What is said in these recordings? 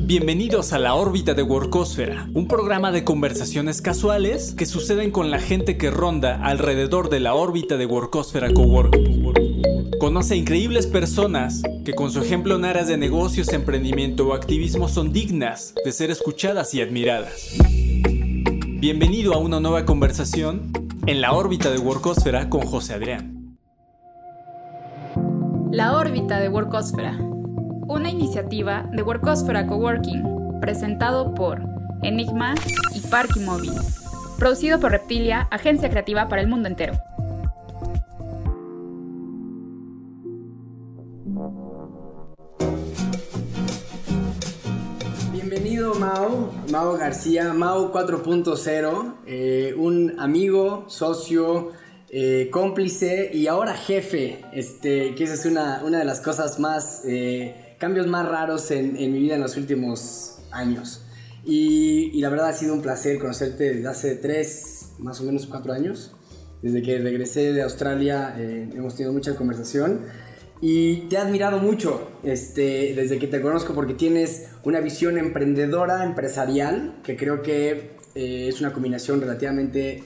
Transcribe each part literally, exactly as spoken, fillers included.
Bienvenidos a la órbita de Workósfera, un programa de conversaciones casuales que suceden con la gente que ronda alrededor de la órbita de Workósfera Co-Work. Conoce a increíbles personas que con su ejemplo en aras de negocios, emprendimiento o activismo son dignas de ser escuchadas y admiradas. Bienvenido a una nueva conversación en la órbita de Workósfera con José Adrián. La órbita de Workósfera, una iniciativa de Workósfera Coworking, presentado por Enigma y Parky Móvil, producido por Reptilia, agencia creativa para el mundo entero. Bienvenido Mau, Mau García, Mau cuatro punto cero, eh, un amigo, socio, eh, cómplice y ahora jefe, este, que esa es una, una de las cosas más... Eh, cambios más raros en, en mi vida en los últimos años. Y, y la verdad ha sido un placer conocerte desde hace tres, más o menos cuatro años. Desde que regresé de Australia eh, hemos tenido mucha conversación. Y te he admirado mucho este, desde que te conozco porque tienes una visión emprendedora, empresarial, que creo que eh, es una combinación relativamente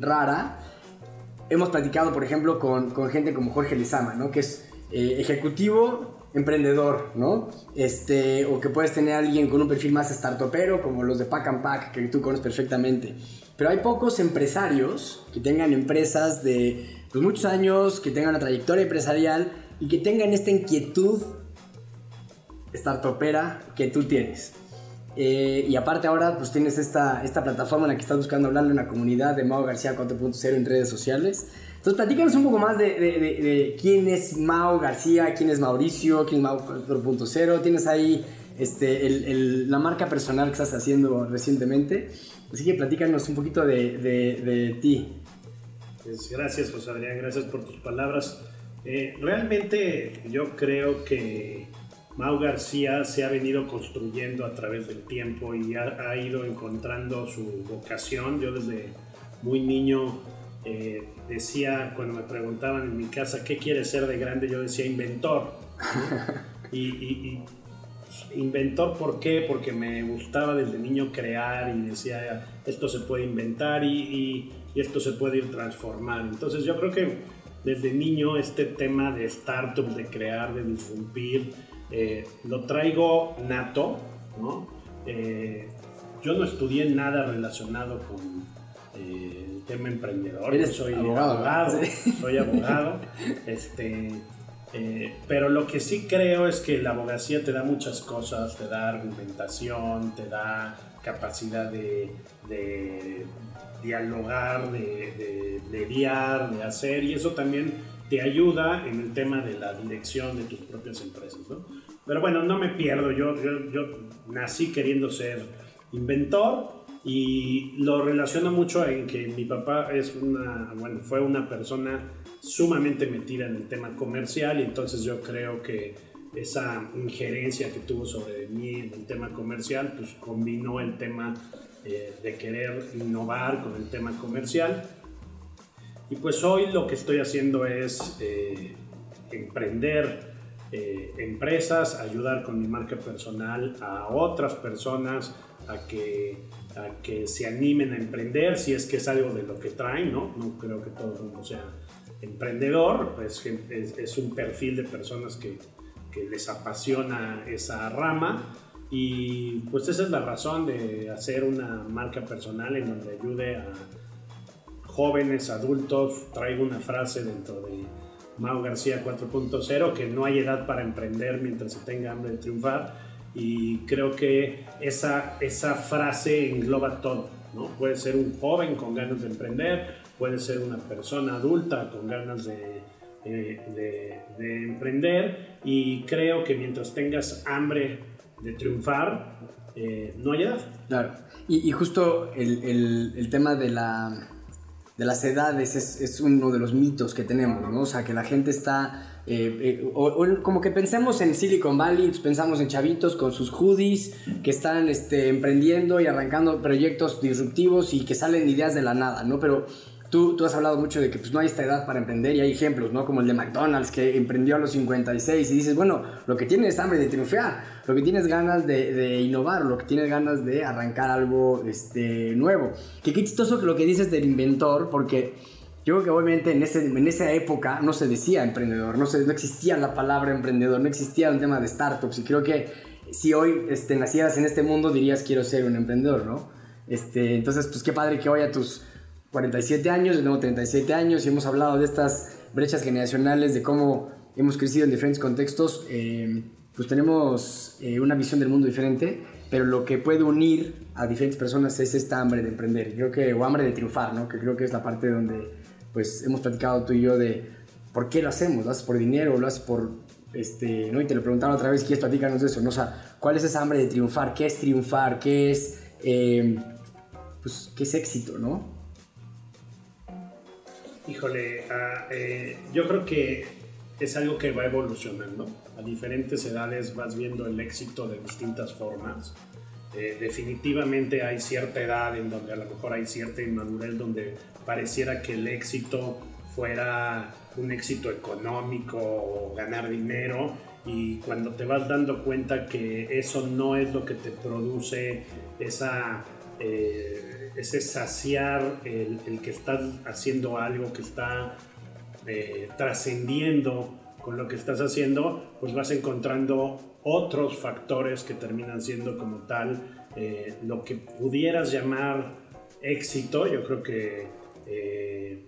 rara. Hemos platicado, por ejemplo, con, con gente como Jorge Lezama, ¿no? Que es eh, ejecutivo... emprendedor, ¿no? Este, o que puedes tener a alguien con un perfil más startupero, como los de Pack and Pack, que tú conoces perfectamente. Pero hay pocos empresarios que tengan empresas de pues, muchos años, que tengan una trayectoria empresarial y que tengan esta inquietud startupera que tú tienes. Eh, y aparte ahora pues tienes esta, esta plataforma en la que estás buscando hablarle a una comunidad de Mau García cuatro punto cero en redes sociales. Entonces platícanos un poco más de, de, de, de quién es Mau García, quién es Mauricio, quién es Mau cuatro punto cero. Tienes ahí este, el, el, la marca personal que estás haciendo recientemente. Así que platícanos un poquito de, de, de ti. Pues gracias José Adrián, gracias por tus palabras. Eh, realmente yo creo que Mau García se ha venido construyendo a través del tiempo y ha, ha ido encontrando su vocación. Yo desde muy niño... Eh, decía, cuando me preguntaban en mi casa ¿qué quieres ser de grande? Yo decía inventor, ¿sí? y, y, y inventor, ¿por qué? Porque me gustaba desde niño crear y decía esto se puede inventar y, y, y esto se puede ir transformando. Entonces yo creo que desde niño este tema de startups, de crear, de disrumpir, eh, lo traigo nato, ¿no? Eh, yo no estudié nada relacionado con eh, tema emprendedor. Eres soy abogado, abogado ¿sí? soy abogado, este, eh, pero lo que sí creo es que la abogacía te da muchas cosas, te da argumentación, te da capacidad de, de dialogar, de, de, de guiar, de hacer, y eso también te ayuda en el tema de la dirección de tus propias empresas, ¿no? Pero bueno, no me pierdo, yo, yo, yo nací queriendo ser inventor. Y lo relaciono mucho en que mi papá es una, bueno, fue una persona sumamente metida en el tema comercial, y entonces yo creo que esa injerencia que tuvo sobre mí en el tema comercial, pues combinó el tema eh, de querer innovar con el tema comercial. Y pues hoy lo que estoy haciendo es eh, emprender eh, empresas, ayudar con mi marca personal a otras personas a que a que se animen a emprender, si es que es algo de lo que traen, ¿no? No creo que todo el mundo sea emprendedor, pues es, es un perfil de personas que, que les apasiona esa rama, y pues esa es la razón de hacer una marca personal en donde ayude a jóvenes, adultos. Traigo una frase dentro de Mau García cuatro punto cero, que no hay edad para emprender mientras se tenga hambre de triunfar. Y creo que esa, esa frase engloba todo, ¿no? Puede ser un joven con ganas de emprender, puede ser una persona adulta con ganas de, de, de, de emprender, y creo que mientras tengas hambre de triunfar, eh, no hay edad. Claro, y, y justo el, el, el tema de, la, de las edades es, es uno de los mitos que tenemos, ¿no? O sea, que la gente está... Eh, eh, o, o, como que pensemos en Silicon Valley, pensamos en chavitos con sus hoodies que están este, emprendiendo y arrancando proyectos disruptivos y que salen ideas de la nada, ¿no? Pero Tú, tú has hablado mucho de que pues, no hay esta edad para emprender y hay ejemplos, ¿no? Como el de McDonald's, que emprendió a los cincuenta y seis y dices, bueno, lo que tienes es hambre de triunfar, lo que tienes ganas de, de innovar, lo que tienes ganas de arrancar algo este, nuevo. Que qué chistoso lo que dices del inventor, porque yo creo que obviamente en, ese, en esa época no se decía emprendedor, no, se, no existía la palabra emprendedor, no existía un tema de startups y creo que si hoy este, nacieras en este mundo dirías quiero ser un emprendedor, ¿no? Este, entonces, pues qué padre que hoy a tus cuarenta y siete años, yo tengo treinta y siete años y hemos hablado de estas brechas generacionales, de cómo hemos crecido en diferentes contextos, eh, pues tenemos eh, una visión del mundo diferente, pero lo que puede unir a diferentes personas es esta hambre de emprender, creo que, o hambre de triunfar, ¿no? Que creo que es la parte donde pues hemos platicado tú y yo de por qué lo hacemos, lo haces por dinero, lo haces por, este, ¿no? Y te lo preguntaron otra vez, ¿quieres platicarnos de eso? ¿No? O sea, ¿cuál es esa hambre de triunfar? ¿Qué es triunfar? ¿Qué es, eh, pues, qué es éxito, no? Híjole, uh, eh, yo creo que es algo que va evolucionando. A diferentes edades vas viendo el éxito de distintas formas. Eh, definitivamente hay cierta edad en donde a lo mejor hay cierta inmadurez, donde pareciera que el éxito fuera un éxito económico o ganar dinero. Y cuando te vas dando cuenta que eso no es lo que te produce esa... Eh, ese saciar el, el que estás haciendo algo que está eh, trascendiendo con lo que estás haciendo, pues vas encontrando otros factores que terminan siendo como tal eh, lo que pudieras llamar éxito. Yo creo que eh,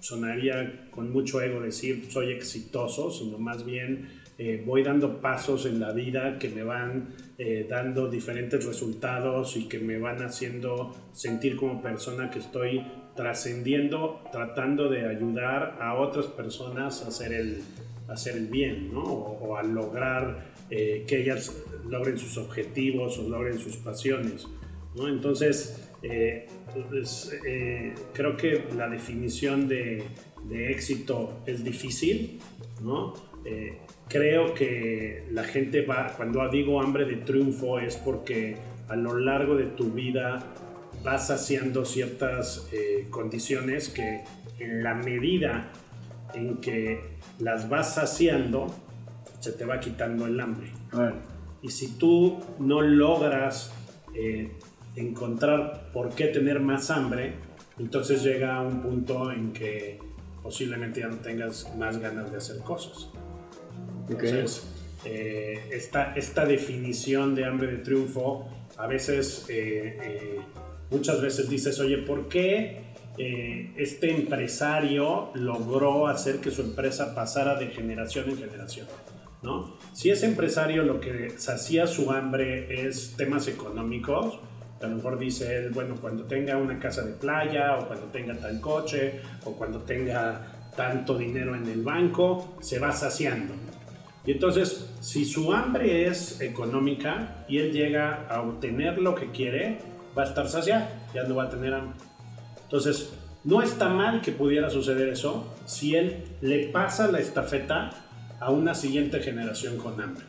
sonaría con mucho ego decir soy exitoso, sino más bien eh, voy dando pasos en la vida que me van Eh, dando diferentes resultados y que me van haciendo sentir como persona que estoy trascendiendo, tratando de ayudar a otras personas a hacer el, a hacer el bien, ¿no? o, o a lograr eh, que ellas logren sus objetivos o logren sus pasiones, ¿no? Entonces, eh, pues, eh, creo que la definición de, de éxito es difícil, ¿no? Eh, creo que la gente va, cuando digo hambre de triunfo es porque a lo largo de tu vida vas saciando ciertas eh, condiciones que en la medida en que las vas saciando se te va quitando el hambre. Bueno. Y si tú no logras eh, encontrar por qué tener más hambre, entonces llega un punto en que posiblemente ya no tengas más ganas de hacer cosas. Entonces, okay. eh, esta, esta definición de hambre de triunfo, a veces, eh, eh, muchas veces dices, oye, ¿por qué eh, este empresario logró hacer que su empresa pasara de generación en generación, ¿no? Si ese empresario lo que sacía su hambre es temas económicos, a lo mejor dice él, bueno, cuando tenga una casa de playa, o cuando tenga tal coche, o cuando tenga tanto dinero en el banco, se va saciando. Y entonces, si su hambre es económica y él llega a obtener lo que quiere, va a estar saciado, ya no va a tener hambre. Entonces, no está mal que pudiera suceder eso si él le pasa la estafeta a una siguiente generación con hambre.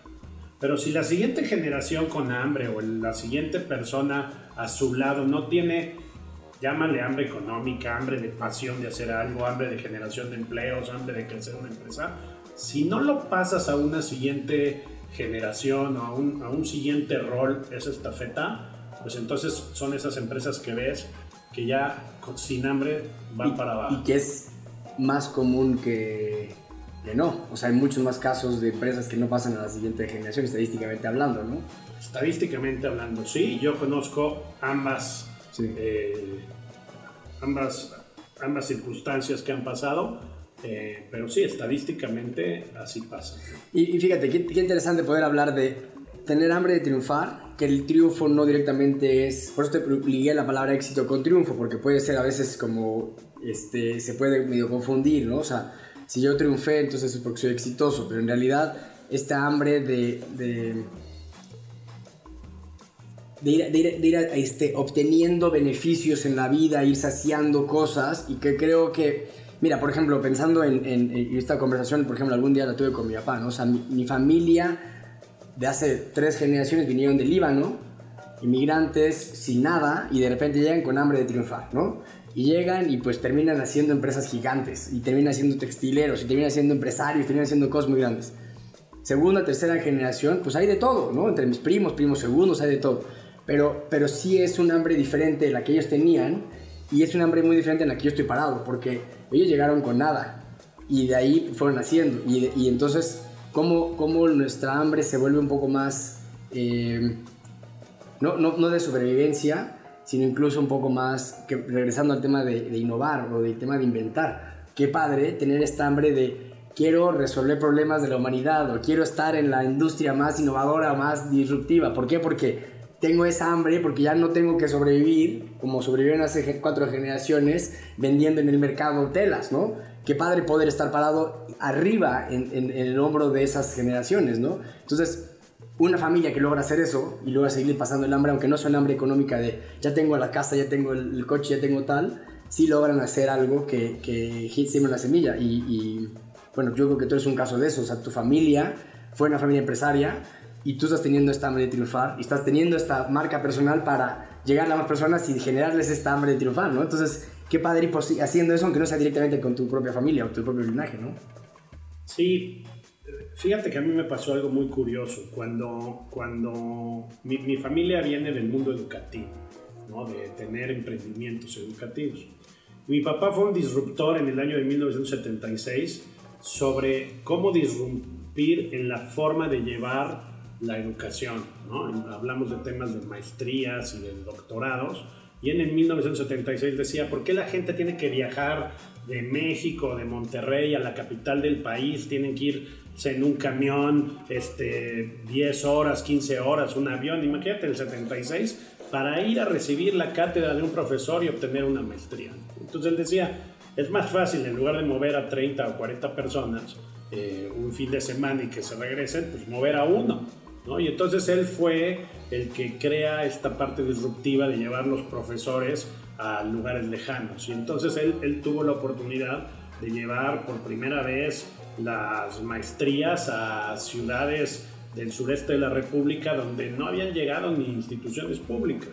Pero si la siguiente generación con hambre o la siguiente persona a su lado no tiene, llámale hambre económica, hambre de pasión de hacer algo, hambre de generación de empleos, hambre de crecer una empresa, si no lo pasas a una siguiente generación o a un, a un siguiente rol, esa estafeta, pues entonces son esas empresas que ves que ya sin hambre van y, para abajo. Y que es más común que, que no. O sea, hay muchos más casos de empresas que no pasan a la siguiente generación, estadísticamente hablando, ¿no? Estadísticamente hablando, sí. Yo conozco ambas, sí. eh, ambas, ambas circunstancias que han pasado. Eh, pero sí, estadísticamente así pasa. Y, y fíjate, qué, qué interesante poder hablar de tener hambre de triunfar, que el triunfo no directamente es... Por eso te ligué la palabra éxito con triunfo, porque puede ser a veces como... Este, se puede medio confundir, ¿no? O sea, si yo triunfé, entonces es porque soy exitoso, pero en realidad esta hambre de... de de ir, de ir, de ir este, obteniendo beneficios en la vida, ir saciando cosas, y que creo que... Mira, por ejemplo, pensando en, en, en esta conversación, por ejemplo, algún día la tuve con mi papá, ¿no? O sea, mi, mi familia de hace tres generaciones vinieron del Líbano, inmigrantes sin nada, y de repente llegan con hambre de triunfar, ¿no? y llegan y pues terminan haciendo empresas gigantes, y terminan siendo textileros, y terminan siendo empresarios, y terminan siendo cosas muy grandes. Segunda, tercera generación, pues hay de todo, ¿no? Entre mis primos, primos segundos, hay de todo. Pero, pero sí es un hambre diferente de la que ellos tenían, y es un hambre muy diferente en la que yo estoy parado, porque ellos llegaron con nada y de ahí fueron haciendo. Y, y entonces, ¿cómo, cómo nuestra hambre se vuelve un poco más, eh, no, no, no de sobrevivencia, sino incluso un poco más, que regresando al tema de, de innovar o del tema de inventar? Qué padre tener esta hambre de quiero resolver problemas de la humanidad, o quiero estar en la industria más innovadora, más disruptiva. ¿Por qué? Porque tengo esa hambre, porque ya no tengo que sobrevivir como sobrevivieron hace cuatro generaciones vendiendo en el mercado telas, ¿no? Qué padre poder estar parado arriba en, en, en el hombro de esas generaciones, ¿no? Entonces, una familia que logra hacer eso y logra seguir pasando el hambre, aunque no sea el hambre económica de ya tengo la casa, ya tengo el, el coche, ya tengo tal, sí logran hacer algo que, que siembra la semilla. Y, y bueno, yo creo que tú eres un caso de eso. O sea, tu familia fue una familia empresaria, y tú estás teniendo esta hambre de triunfar, y estás teniendo esta marca personal para llegar a más personas y generarles esta hambre de triunfar, ¿no? Entonces, qué padre ir por, haciendo eso, aunque no sea directamente con tu propia familia o tu propio linaje, ¿no? Sí, fíjate que a mí me pasó algo muy curioso. Cuando, cuando mi, mi familia viene del mundo educativo, ¿no? De tener emprendimientos educativos. Mi papá fue un disruptor en el año de mil novecientos setenta y seis sobre cómo disrumpir en la forma de llevar la educación, ¿no? Hablamos de temas de maestrías y de doctorados, y en el mil novecientos setenta y seis decía, ¿por qué la gente tiene que viajar de México, de Monterrey a la capital del país? Tienen que irse en un camión este, diez horas, quince horas, un avión, imagínate el setenta y seis, para ir a recibir la cátedra de un profesor y obtener una maestría. Entonces él decía, es más fácil, en lugar de mover a treinta o cuarenta personas eh, un fin de semana y que se regresen, pues mover a uno, ¿no? Y entonces él fue el que crea esta parte disruptiva de llevar los profesores a lugares lejanos. Y entonces él, él tuvo la oportunidad de llevar por primera vez las maestrías a ciudades del sureste de la República donde no habían llegado ni instituciones públicas.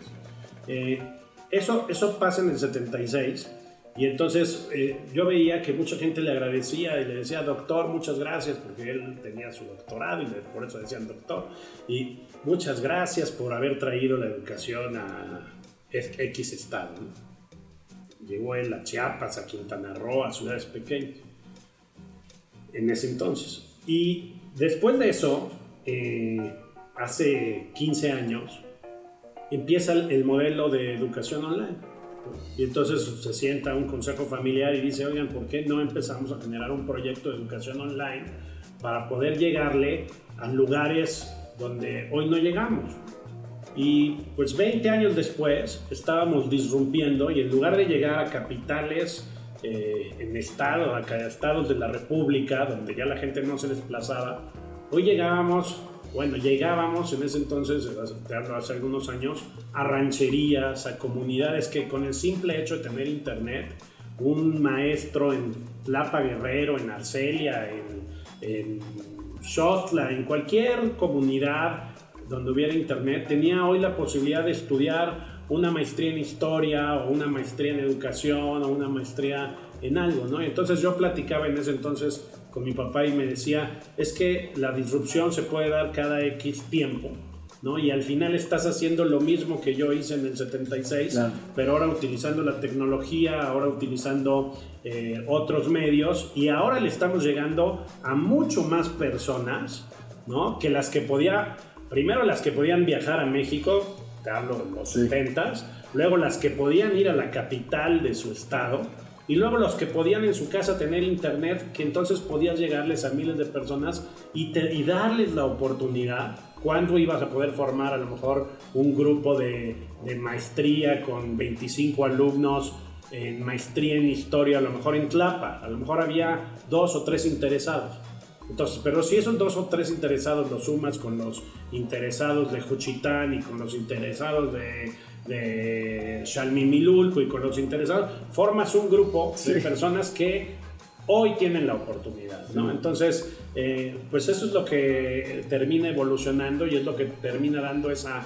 Eh, eso, eso pasa en el setenta y seis, y entonces eh, yo veía que mucha gente le agradecía y le decía, doctor, muchas gracias, porque él tenía su doctorado y le, por eso decían doctor, y muchas gracias por haber traído la educación a X estado. Llegó él a Chiapas, a Quintana Roo, a ciudades pequeñas en ese entonces. Y después de eso, eh, hace quince años, empieza el, el modelo de educación online. Y entonces se sienta un consejo familiar y dice, oigan, ¿por qué no empezamos a generar un proyecto de educación online para poder llegarle a lugares donde hoy no llegamos? Y pues veinte años después estábamos disrumpiendo, y en lugar de llegar a capitales, eh, en estado, a estados de la República donde ya la gente no se desplazaba, hoy llegábamos, bueno, llegábamos en ese entonces, te hablo hace algunos años, a rancherías, a comunidades que con el simple hecho de tener internet, un maestro en Tlapa Guerrero, en Arcelia, en, en Xostla, en cualquier comunidad donde hubiera internet, tenía hoy la posibilidad de estudiar una maestría en historia, o una maestría en educación, o una maestría en algo, ¿no? Entonces yo platicaba en ese entonces con mi papá y me decía, es que la disrupción se puede dar cada X tiempo, ¿no? Y al final estás haciendo lo mismo que yo hice en el setenta y seis, claro, pero ahora utilizando la tecnología, ahora utilizando eh, otros medios, y ahora le estamos llegando a mucho más personas, ¿no? Que las que podía, primero las que podían viajar a México, te hablo de los sí. setentas, luego las que podían ir a la capital de su estado, y luego los que podían en su casa tener internet, que entonces podías llegarles a miles de personas y, te, y darles la oportunidad. ¿Cuándo ibas a poder formar a lo mejor un grupo de, de maestría con veinticinco alumnos en maestría en historia, a lo mejor en Tlapa? A lo mejor había dos o tres interesados. Entonces, pero si esos dos o tres interesados los sumas con los interesados de Juchitán y con los interesados de... de Xalmimilulco y con los interesados, formas un grupo sí. de personas que hoy tienen la oportunidad, ¿no? Sí. Entonces, eh, pues eso es lo que termina evolucionando, y es lo que termina dando esa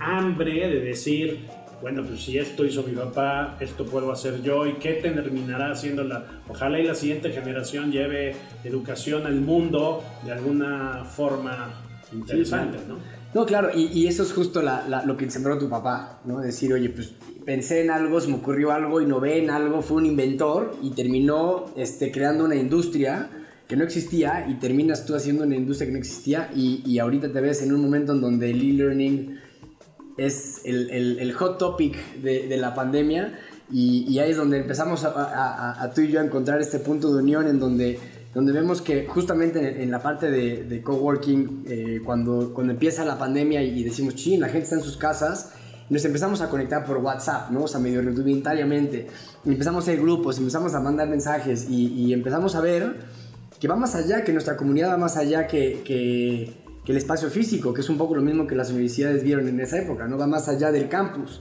hambre de decir, bueno, pues si esto hizo mi papá, esto puedo hacer yo, y qué terminará haciendo la... Ojalá y la siguiente generación lleve educación al mundo de alguna forma interesante, sí, claro. ¿no? No, claro, y, y eso es justo la, la, lo que sembró tu papá, ¿no? Decir, oye, pues pensé en algo, se me ocurrió algo, innové en algo, fue un inventor y terminó este, creando una industria que no existía, y terminas tú haciendo una industria que no existía, y, y ahorita te ves en un momento en donde el e-learning es el, el, el hot topic de, de la pandemia, y, y ahí es donde empezamos a, a, a tú y yo a encontrar este punto de unión en donde, donde vemos que justamente en, en la parte de, de coworking, eh, cuando, cuando empieza la pandemia y decimos, chin, la gente está en sus casas, nos empezamos a conectar por WhatsApp, ¿no? O sea, medio rudimentariamente, empezamos a ir grupos, empezamos a mandar mensajes, y, y empezamos a ver que va más allá, que nuestra comunidad va más allá que, que, que el espacio físico, que es un poco lo mismo que las universidades vieron en esa época, ¿no? Va más allá del campus.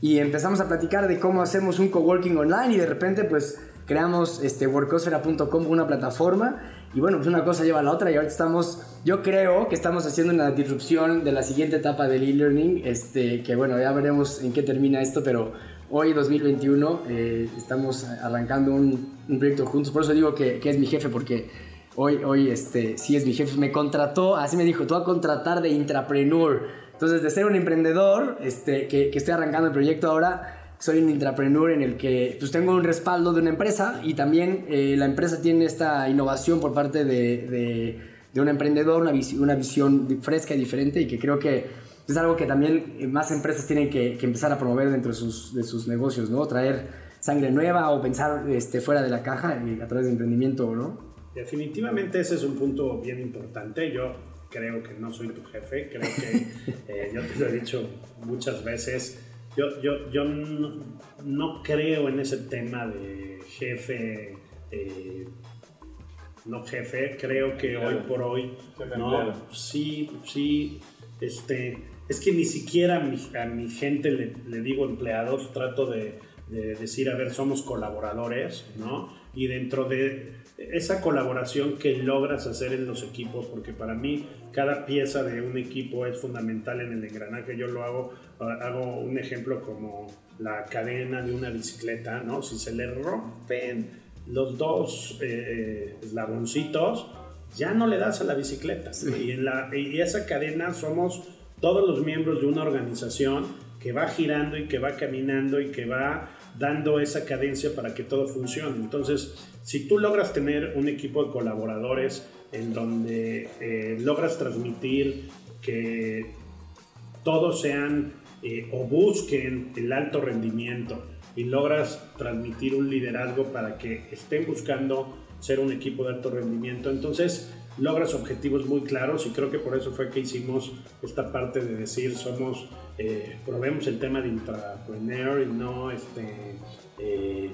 Y empezamos a platicar de cómo hacemos un coworking online, y de repente pues creamos este, Workósfera punto com, una plataforma, y bueno, pues una cosa lleva a la otra, y ahorita estamos, yo creo que estamos haciendo una disrupción de la siguiente etapa del e-learning, este, que bueno, ya veremos en qué termina esto, pero hoy, dos mil veintiuno, eh, estamos arrancando un, un proyecto juntos. Por eso digo que, que es mi jefe, porque hoy, hoy este, sí es mi jefe. Me contrató, así me dijo, tú vas a contratar de intrapreneur. Entonces, de ser un emprendedor, este, que, que estoy arrancando el proyecto ahora, soy un intrapreneur en el que pues, tengo un respaldo de una empresa, y también eh, la empresa tiene esta innovación por parte de, de, de un emprendedor, una, vis- una visión fresca y diferente, y que creo que es algo que también más empresas tienen que, que empezar a promover dentro de sus, de sus negocios, ¿no? Traer sangre nueva o pensar este, fuera de la caja a través de emprendimiento, ¿no? Definitivamente ese es un punto bien importante. Yo creo que no soy tu jefe. Creo que eh, yo te lo he dicho muchas veces. Yo, yo, yo no, no creo en ese tema de jefe, eh, no jefe. Creo que claro. Hoy por hoy, no, claro. sí, sí, este... Es que ni siquiera a mi, a mi gente le, le digo empleados, trato de, de decir, a ver, somos colaboradores, ¿no? Y dentro de esa colaboración que logras hacer en los equipos, porque para mí cada pieza de un equipo es fundamental en el engranaje. Yo lo hago, hago un ejemplo como la cadena de una bicicleta, ¿no? Si se le rompen los dos eh, eslaboncitos, ya no le das a la bicicleta. Sí. Y, en la, y esa cadena somos todos los miembros de una organización que va girando y que va caminando y que va dando esa cadencia para que todo funcione. Entonces, si tú logras tener un equipo de colaboradores en donde eh, logras transmitir que todos sean eh, o busquen el alto rendimiento, y logras transmitir un liderazgo para que estén buscando ser un equipo de alto rendimiento, entonces logras objetivos muy claros, y creo que por eso fue que hicimos esta parte de decir somos, eh, probemos el tema de intrapreneur y no este eh,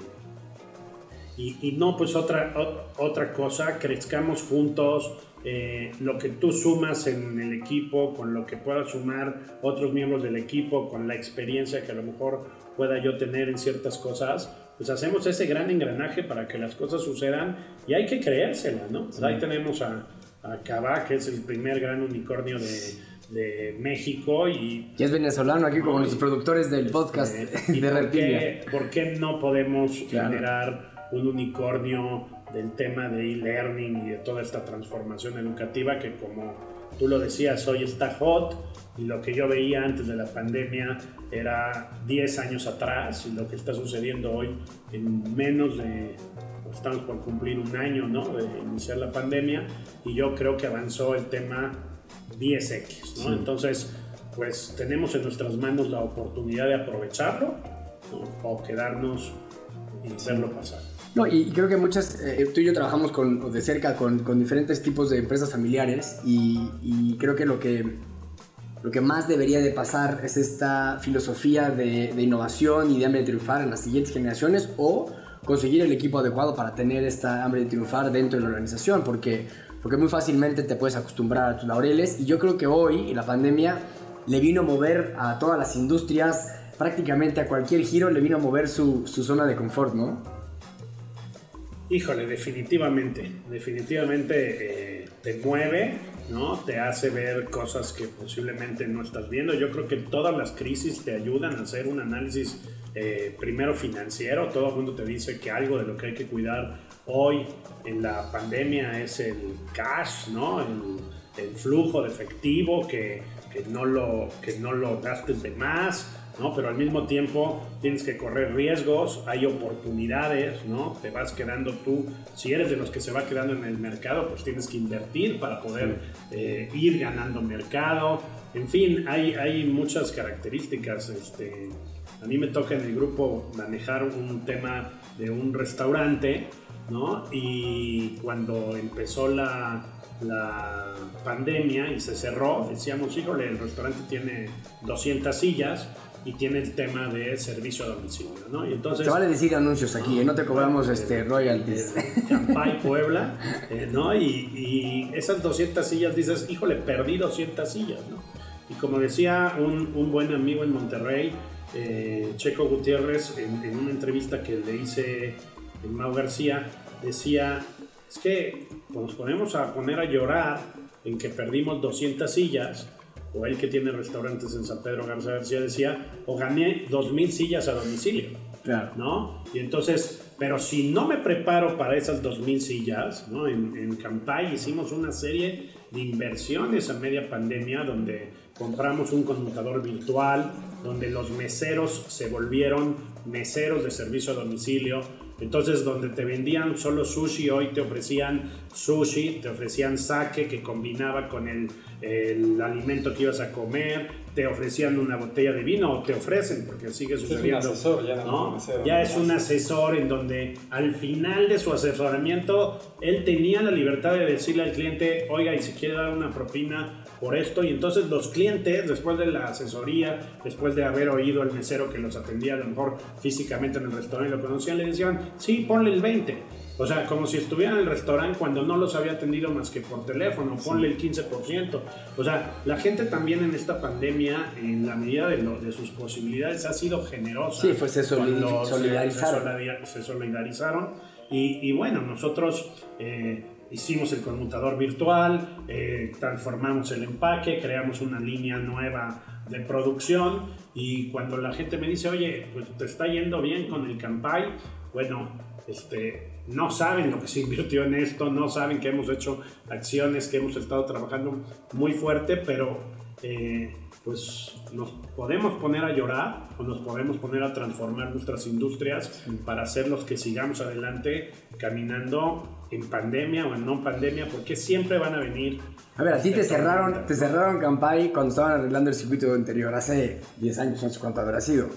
y, y no pues otra, o, otra cosa, crezcamos juntos, eh, lo que tú sumas en el equipo con lo que puedas sumar otros miembros del equipo, con la experiencia que a lo mejor pueda yo tener en ciertas cosas, pues hacemos ese gran engranaje para que las cosas sucedan, y hay que creérsela, ¿no? Sí. Ahí tenemos a, a Kavak, que es el primer gran unicornio de, de México, y... Y es venezolano aquí, como los productores del podcast este, de Reptilia. ¿Por, ¿Por qué no podemos claro. generar un unicornio del tema de e-learning y de toda esta transformación educativa que, como tú lo decías, hoy está hot, y lo que yo veía antes de la pandemia era diez años atrás, y lo que está sucediendo hoy en menos de, estamos por cumplir un año, ¿no?, de iniciar la pandemia, y yo creo que avanzó el tema diez equis, ¿no? Sí. Entonces, pues tenemos en nuestras manos la oportunidad de aprovecharlo, ¿no?, o quedarnos y hacerlo pasar. No, y creo que muchas, eh, tú y yo trabajamos con, de cerca con, con diferentes tipos de empresas familiares, y, y creo que lo, que lo que más debería de pasar es esta filosofía de, de innovación y de hambre de triunfar en las siguientes generaciones, o conseguir el equipo adecuado para tener esta hambre de triunfar dentro de la organización, porque, porque muy fácilmente te puedes acostumbrar a tus laureles, y yo creo que hoy, en la pandemia, le vino a mover a todas las industrias, prácticamente a cualquier giro le vino a mover su, su zona de confort, ¿no? Híjole, definitivamente, definitivamente eh, te mueve, ¿no? Te hace ver cosas que posiblemente no estás viendo. Yo creo que todas las crisis te ayudan a hacer un análisis eh, primero financiero. Todo el mundo te dice que algo de lo que hay que cuidar hoy en la pandemia es el cash, ¿no? El, el flujo de efectivo, que, que, no lo, que no lo gastes de más, ¿no? Pero al mismo tiempo tienes que correr riesgos, hay oportunidades, ¿no? Te vas quedando tú, si eres de los que se va quedando en el mercado, pues tienes que invertir para poder eh, ir ganando mercado. En fin, hay, hay muchas características. Este, a mí me toca en el grupo manejar un tema de un restaurante, ¿no? Y cuando empezó la... la pandemia y se cerró, decíamos, híjole, el restaurante tiene doscientas sillas y tiene el tema de servicio a domicilio, ¿no? Y entonces, te vale decir anuncios aquí, no, eh, no te cobramos eh, este, royalties. Kampai Puebla, eh, ¿no? Y, y esas doscientas sillas, dices, híjole, perdí doscientas sillas, ¿no? Y como decía un, un buen amigo en Monterrey, eh, Checo Gutiérrez, en, en una entrevista que le hice en Mau García, decía, es que nos ponemos a poner a llorar en que perdimos doscientas sillas, o él que tiene restaurantes en San Pedro Garza García decía, o gané dos mil sillas a domicilio. Claro. ¿No? Y entonces, pero si no me preparo para esas dos mil sillas, ¿no? En, en Kampai hicimos una serie de inversiones a media pandemia donde compramos un conmutador virtual, donde los meseros se volvieron meseros de servicio a domicilio. Entonces, donde te vendían solo sushi, hoy te ofrecían sushi, te ofrecían sake que combinaba con el, el alimento que ibas a comer, te ofrecían una botella de vino, o te ofrecen, porque sigue sucediendo. Es un asesor, ya, ¿no? No, mesero, ya es un asesor en donde al final de su asesoramiento, él tenía la libertad de decirle al cliente, oiga, y si quiere dar una propina por esto. Y entonces los clientes, después de la asesoría, después de haber oído al mesero que los atendía a lo mejor físicamente en el restaurante y lo conocían, le decían, sí, ponle el veinte. O sea, como si estuvieran en el restaurante cuando no los había atendido más que por teléfono, ponle el quince por ciento. O sea, la gente también en esta pandemia, en la medida de, lo, de sus posibilidades, ha sido generosa. Sí, pues se solidarizaron. Se solidarizaron. Y, y bueno, nosotros... Eh, hicimos el conmutador virtual, eh, transformamos el empaque, creamos una línea nueva de producción, y cuando la gente me dice, oye, pues te está yendo bien con el Kampai, bueno, este, no saben lo que se invirtió en esto, no saben que hemos hecho acciones, que hemos estado trabajando muy fuerte, pero eh, pues nos podemos poner a llorar o nos podemos poner a transformar nuestras industrias para hacer los que sigamos adelante caminando en pandemia o en no pandemia, porque siempre van a venir. A ver, a ti te cerraron, te cerraron Kampai cuando estaban arreglando el circuito anterior, hace diez años, no sé cuánto habrá sido,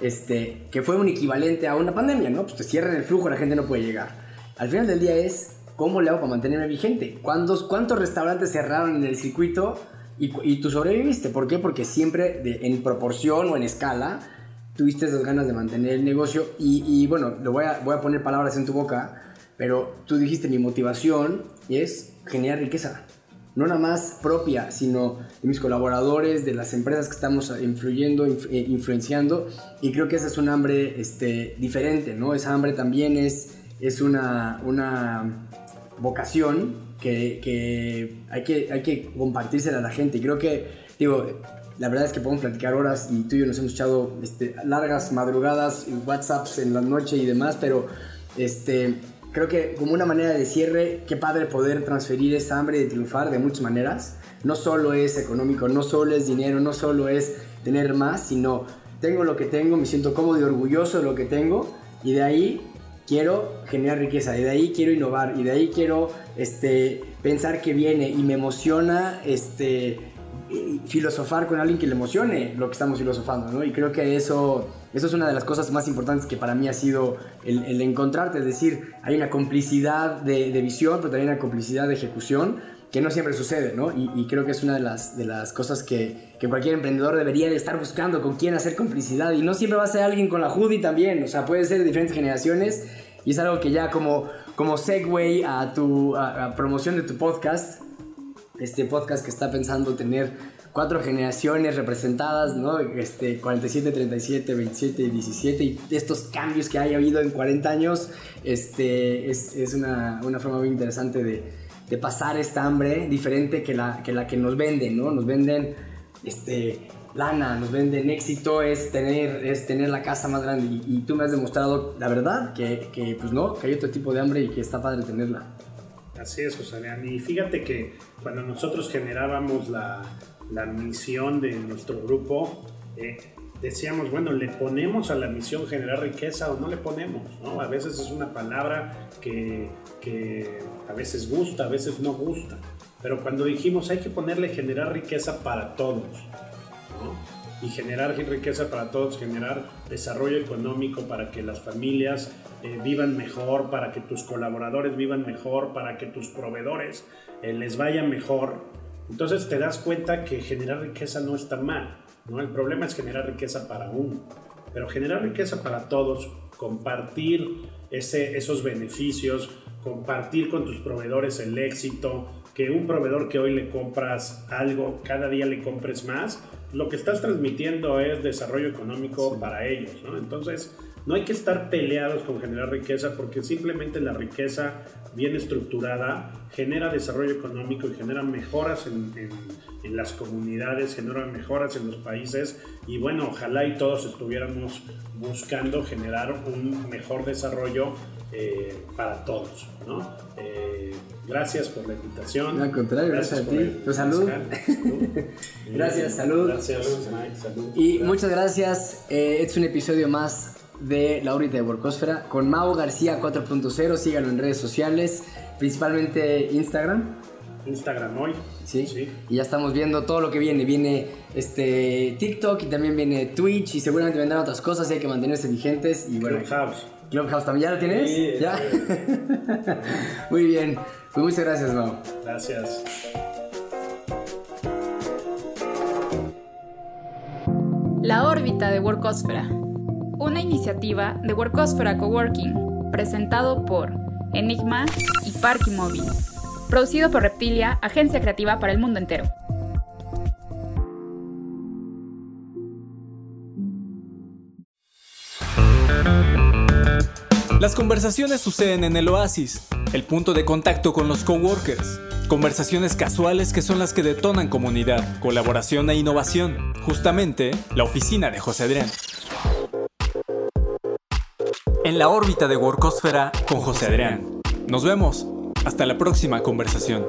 este, que fue un equivalente a una pandemia, ¿no? Pues te cierran el flujo, la gente no puede llegar. Al final del día es, ¿cómo le hago para mantenerme vigente? ¿Cuántos, cuántos restaurantes cerraron en el circuito? Y, y tú sobreviviste. ¿Por qué? Porque siempre de, en proporción o en escala tuviste esas ganas de mantener el negocio. Y, y bueno, lo voy a, voy a poner palabras en tu boca, pero tú dijiste, mi motivación es generar riqueza. No nada más propia, sino de mis colaboradores, de las empresas que estamos influyendo, inf, eh, influenciando. Y creo que esa es un hambre este, diferente, ¿no? Esa hambre también es, es una, una vocación. Que, que, hay que hay que compartírsela a la gente. Y creo que, digo, la verdad es que podemos platicar horas, y tú y yo nos hemos echado este, largas madrugadas, WhatsApps en la noche y demás, pero este, creo que como una manera de cierre, qué padre poder transferir esa hambre de triunfar de muchas maneras. No solo es económico, no solo es dinero, no solo es tener más, sino tengo lo que tengo, me siento cómodo y orgulloso de lo que tengo, y de ahí quiero generar riqueza, y de ahí quiero innovar, y de ahí quiero este, pensar que viene, y me emociona este, filosofar con alguien que le emocione lo que estamos filosofando, ¿no? Y creo que eso, eso es una de las cosas más importantes que para mí ha sido el, el encontrarte, es decir, hay una complicidad de, de visión, pero también hay una complicidad de ejecución que no siempre sucede, ¿no? Y, y creo que es una de las, de las cosas que, que cualquier emprendedor debería de estar buscando, con quién hacer complicidad. Y no siempre va a ser alguien con la Judy también, o sea, puede ser de diferentes generaciones, y es algo que ya como, como segue a tu a, a promoción de tu podcast, este podcast que está pensando tener cuatro generaciones representadas, ¿no? Este, cuarenta y siete, treinta y siete, veintisiete, diecisiete, y estos cambios que haya habido en cuarenta años, este, es, es una, una forma muy interesante de... de pasar esta hambre diferente que la que, la que nos venden, ¿no? Nos venden este, lana, nos venden éxito, es tener, es tener la casa más grande. Y, y tú me has demostrado, la verdad, que, que pues no, que hay otro tipo de hambre y que está padre tenerla. Así es, José Adrián. Y fíjate que cuando nosotros generábamos la, la misión de nuestro grupo, eh, decíamos, bueno, ¿le ponemos a la misión generar riqueza o no le ponemos? ¿No? A veces es una palabra que, que a veces gusta, a veces no gusta. Pero cuando dijimos, hay que ponerle generar riqueza para todos, ¿no? Y generar riqueza para todos, generar desarrollo económico para que las familias eh, vivan mejor, para que tus colaboradores vivan mejor, para que tus proveedores eh, les vaya mejor. Entonces te das cuenta que generar riqueza no está mal, ¿no? El problema es generar riqueza para uno, pero generar riqueza para todos, compartir ese, esos beneficios, compartir con tus proveedores el éxito, que un proveedor que hoy le compras algo, cada día le compres más. Lo que estás transmitiendo es desarrollo económico, sí, para ellos, ¿no? Entonces, no hay que estar peleados con generar riqueza, porque simplemente la riqueza bien estructurada genera desarrollo económico y genera mejoras en, en, en las comunidades, genera mejoras en los países. Y bueno, ojalá y todos estuviéramos buscando generar un mejor desarrollo eh, para todos, ¿no? Eh, gracias por la invitación. No, al contrario, gracias, gracias a ti. Tu salud. salud. Gracias, salud. Gracias, salud. Mike, salud. Y gracias. Muchas gracias. Eh, es un episodio más de la órbita de Workósfera con Mau García cuatro punto cero. Síganlo en redes sociales, principalmente Instagram. Instagram hoy. ¿Sí? Sí. Y ya estamos viendo todo lo que viene. Viene este TikTok y también viene Twitch y seguramente vendrán otras cosas y hay que mantenerse vigentes. Y bueno, Clubhouse. Clubhouse también, ¿ya lo tienes? Sí, ¿ya? Sí. Muy bien. Pues muchas gracias, Mau. Gracias. La órbita de Workósfera. Una iniciativa de Workósfera Co-Working, presentado por Enigma y Parky Móvil. Producido por Reptilia, agencia creativa para el mundo entero. Las conversaciones suceden en el oasis, el punto de contacto con los coworkers. Conversaciones casuales que son las que detonan comunidad, colaboración e innovación. Justamente, la oficina de José Adrián. En la órbita de Workósfera con José Adrián. Nos vemos. Hasta la próxima conversación.